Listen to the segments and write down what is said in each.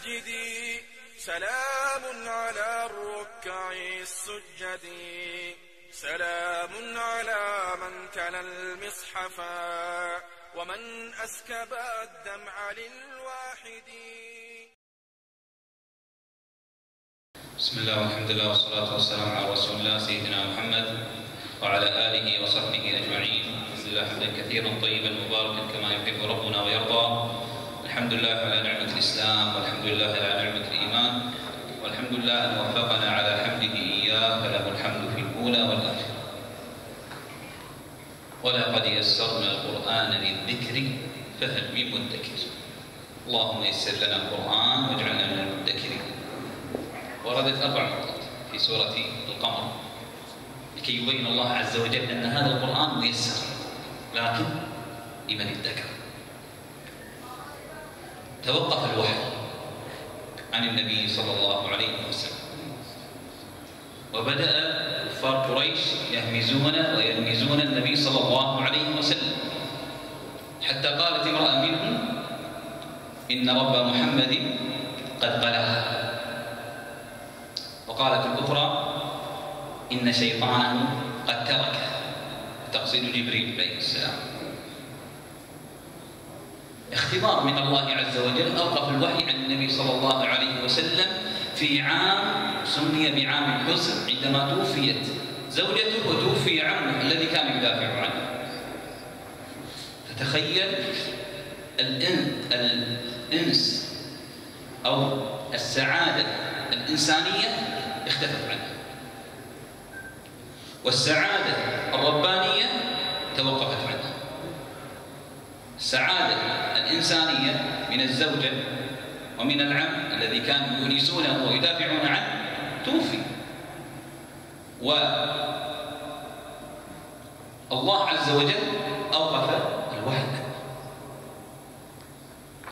مسجدي سلام على الركع السجد سلام على من تلا المصحف ومن أسكب الدمع للواحد. بسم الله والحمد لله والصلاة والسلام على رسول الله سيدنا محمد وعلى آله وصحبه أجمعين. الحمد لله حمدا كثيرا طيبا مباركا كما يحب ربنا ويرضى. الحمد لله على نعمة الإسلام، والحمد لله على نعمة الإيمان، والحمد لله أن وفقنا على حمده إياه، فله الحمد في الأولى والآخرة. ولقد يسرنا القرآن للذكر فهل من مدكر. اللهم يسر لنا القرآن واجعلنا من المدكرين. وردت 4 نقاط في سورة القمر لكي يبين الله عز وجل أن هذا القرآن ميسر، لكن لمن ادكر. توقف الوحي عن النبي صلى الله عليه وسلم، وبدأ كفار قريش يهمزون ويلمزون النبي صلى الله عليه وسلم، حتى قالت امرأة منهم: إن رب محمد قد قلاه. وقالت الأخرى: إن شيطانه قد تركه، تقصد جبريل عليه السلام. اختبار من الله عز وجل. أوقف الوحي عن النبي صلى الله عليه وسلم في عام سمي بعام الحزن، عندما توفيت زوجته وتوفي عمه الذي كان يدافع عنه. فتخيل الإنس أو السعادة الإنسانية اختفت عنه، والسعادة الربانية توقفت عنه. السعادة الإنسانية من الزوجة ومن العم الذي كانوا يونسونه ويدافعون عنه توفي، والله عز وجل أوقف الوحي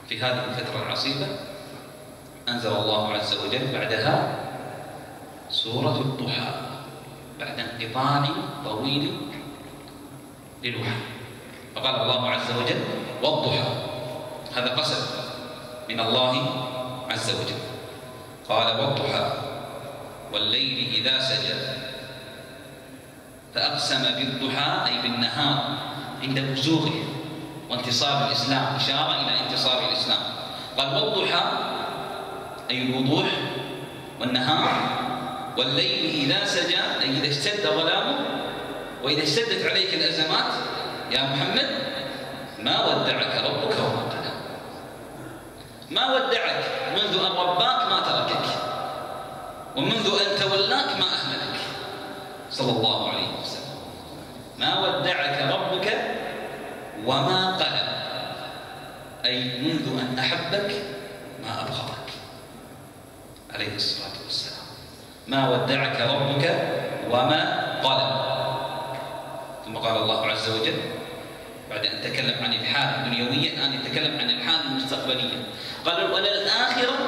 في هذه الفترة العصيبة. أنزل الله عز وجل بعدها سورة الضحى بعد انقطاع طويل للوحي، فقال الله عز وجل: والضحى. هذا قسم من الله عز وجل. قال: والضحى والليل إذا سجى. فأقسم بالضحى أي بالنهار عند بزوغه وانتصار الإسلام، إشارة إلى انتصار الإسلام. قال: والضحى أي الوضوح، والنهار، والليل إذا سجى أي إذا اشتد ظلامه وإذا اشتدت عليك الأزمات يا محمد ما ودعك ربك وما قلى. ما ودعك منذ أن رباك ما تركك، ومنذ أن تولاك ما أهملك، صلى الله عليه وسلم. ما ودعك ربك وما قلى أي منذ أن أحبك ما أبغضك، عليه الصلاة والسلام. ما ودعك ربك وما قلى. ثم قال الله عز وجل بعد أن تكلم عن الحال الدنيوية، الآن يتكلم عن الحال المستقبلية. قال: وللآخرة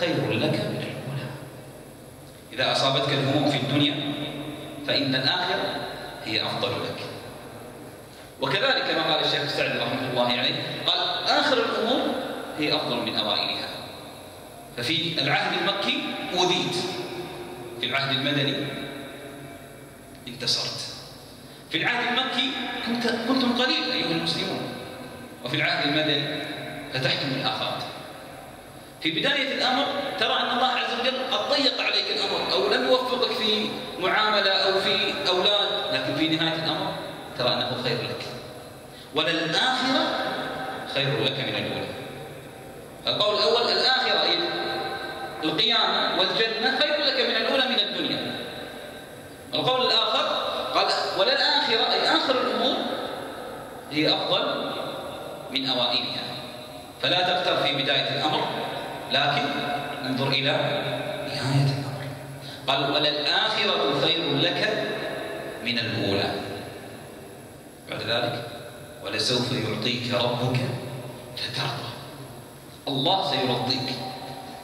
خير لك من الأولى. إذا أصابتك الهموم في الدنيا فإن الآخرة هي أفضل لك. وكذلك ما قال الشيخ سعد رحمه الله عليه، قال: آخر الأمور هي أفضل من أوائلها. ففي العهد المكي أوذيت، في العهد المدني انتصرت. في العهد المكي كنتم قليل أيها المسلمون، وفي العهد المدني فتحتم الآفاق. في بداية الأمر ترى أن الله عز وجل قد ضيق عليك الأمر أو لم يوفقك في معاملة أو في أولاد، لكن في نهاية الأمر ترى أنه خير لك. وللآخرة خير لك من الأولى. القول الأول: الآخرة أي القيامة والجنة خير لك من الأولى من الدنيا. القول الآخر قال: وللآخرة أي آخر الأمور هي أفضل من أوائلها. فلا تغتر في بداية الأمر، لكن انظر إلى نهاية الأمر. قال: وللآخرة خير لك من الأولى. بعد ذلك: ولسوف يعطيك ربك فترضى. الله سيرضيك.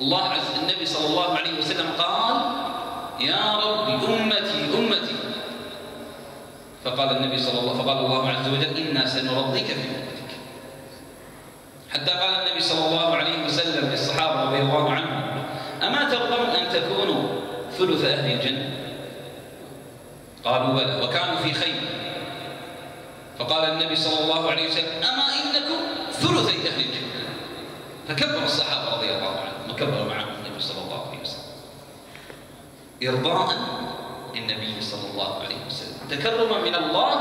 الله عز النبي صلى الله عليه وسلم قال: يا رب أمتي أمتي. فقال الله عز وجل: إنا سنرضيك في أمتك. حتى قال النبي صلى الله عليه وسلم للصحابة رضي الله عنهم: أما ترضون أن تكونوا ثلث أهل الجنة؟ قالوا بلى، وكانوا في خير. فقال النبي صلى الله عليه وسلم: أما إنكم ثلثي أهل الجنة. فكبر الصحابة رضي الله عنهم وكبر معهم النبي صلى الله عليه وسلم إرضاء للنبي صلى الله عليه وسلم، تكرما من الله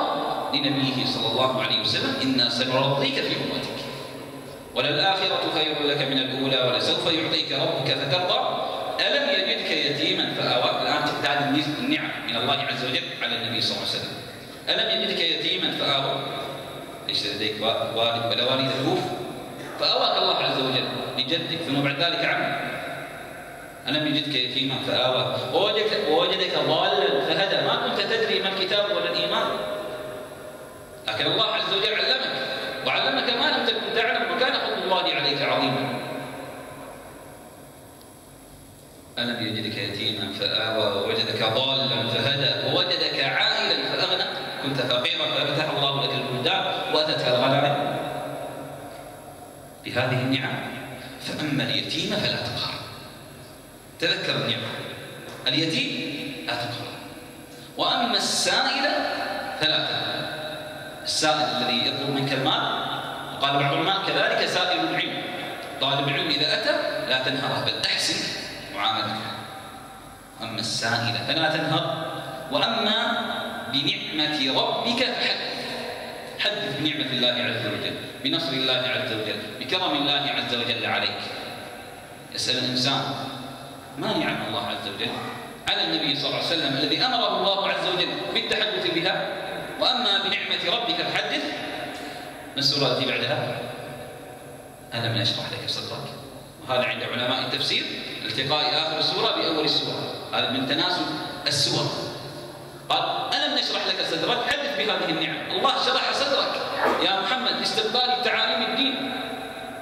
لنبيه صلى الله عليه وسلم: إنا سنرضيك في أمتك وللآخرة خير لك من الأولى ولسوف يعطيك ربك فترضى ألم يجدك يتيما فآواك. الآن تعتاد النعم من الله عز وجل على النبي صلى الله عليه وسلم: ألم يجدك يتيما فآواك، ليس لديك والد ولا والد ألوف، فآواك الله عز وجل لجدك ثم بعد ذلك عمك. ألم يجدك يتيما فآواك ووجدك ضالا فهدى، ما كنت تدري ما الكتاب ولا الإيمان، لكن الله عز وجل علمك وعلمك ما لم تكن تعلم، وكان فضل الله عليك عظيما. ألم يجدك يتيما فآوى ووجدك ضالا فهدى ووجدك عائلا فأغنى، كنت فقيرا ففتح الله لك البلدان وأتتها الغنائم. بهذه النعم. فأما اليتيم فلا تقهر، تذكر النعم، اليتيم لا تقهر. وأما السائل فلا تقهر، السائل الذي يطلب منك المال، وقال بعض العلماء كذلك سائل العلم، طالب العلم إذا أتى لا تنهره بل أحسن معاملته. أما السائل فلا تنهر. وأما بنعمة ربك فحدث، حدث بنعمة الله عز وجل، بنصر الله عز وجل، بكرم الله عز وجل عليك. يسأل الإنسان ما نعم الله عز وجل على النبي صلى الله عليه وسلم الذي أمره الله عز وجل بالتحدث بها. وأما بنعمة ربك فحدث. ما السورة التي بعدها؟ ألم نشرح لك صدرك. وهذا عند علماء التفسير التقاء آخر السورة بأول السورة، هذا من تناسب السور. قال: ألم نشرح لك صدرك، حدث بهذه النعم. الله شرح صدرك يا محمد لاستقبال تعاليم الدين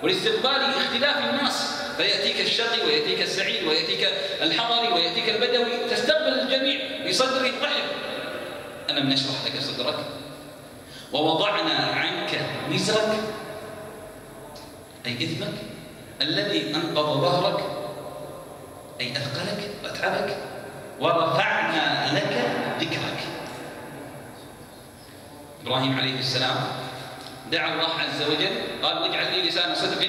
ولاستقبال اختلاف الناس، فيأتيك الشقي ويأتيك السعيد ويأتيك الحضري ويأتيك البدوي، تستقبل الجميع بصدر رحب. ألم نشرح لك صدرك ووضعنا عنك وزرك، أي إثمك الذي أنقض ظهرك، أي أثقلك وأتعبك، ورفعنا لك ذكرك. إبراهيم عليه السلام دعا الله عز وجل قال: واجعل لي لسان صدق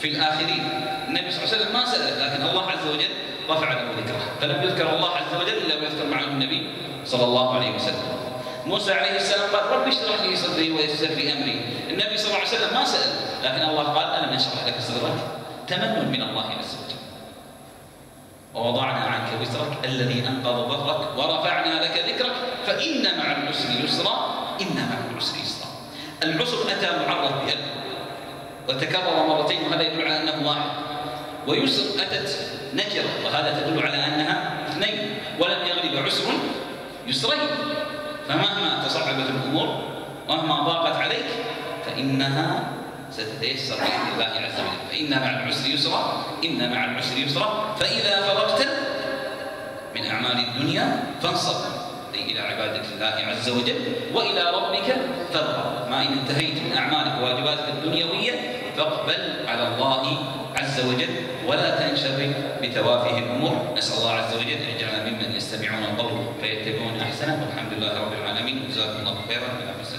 في الآخرين. النبي صلى الله عليه وسلم ما سأل، لكن الله عز وجل رفع له ذكره، فلم يذكر الله عز وجل إلا ويذكر معه النبي صلى الله عليه وسلم. موسى عليه السلام قال: رب اشرح لي صدري ويسر لي أمري. النبي صلى الله عليه وسلم ما سأل، لكن الله قال: ألم نشرح لك صدرك، تمن من الله عز وجل. ووضعنا عنك وزرك الذي أنقض ظهرك ورفعنا لك ذكرك، فإن مع العسر يسرا، إن مع العسر يسرا. العسر أتى معرف بأل وتكرر مرتين، وهذا يدل على أنه واحد، ويسر أتت نكرة وهذا تدل على أنها اثنين، ولم يغلب عسر يسرين. فمهما تصعبت الأمور ومهما ضاقت عليك فإنها ستتيسر بإذن الله عز وجل. فإن مع العسر يسرا، إن مع العسر يسرا. فإذا فرغت من أعمال الدنيا فانصب، أي إلى عبادة الله عز وجل وإلى ربك فارغب. ما إن انتهيت من أعمالك وواجباتك الدنيوية فاقبل على الله عز وجل ولا تنشغل بتوافه الأمور. نسأل الله عز وجل أن يجعلنا ممن يستمعون القول فيتبعون أحسنه. والحمد لله رب العالمين. جزاكم الله خيرا.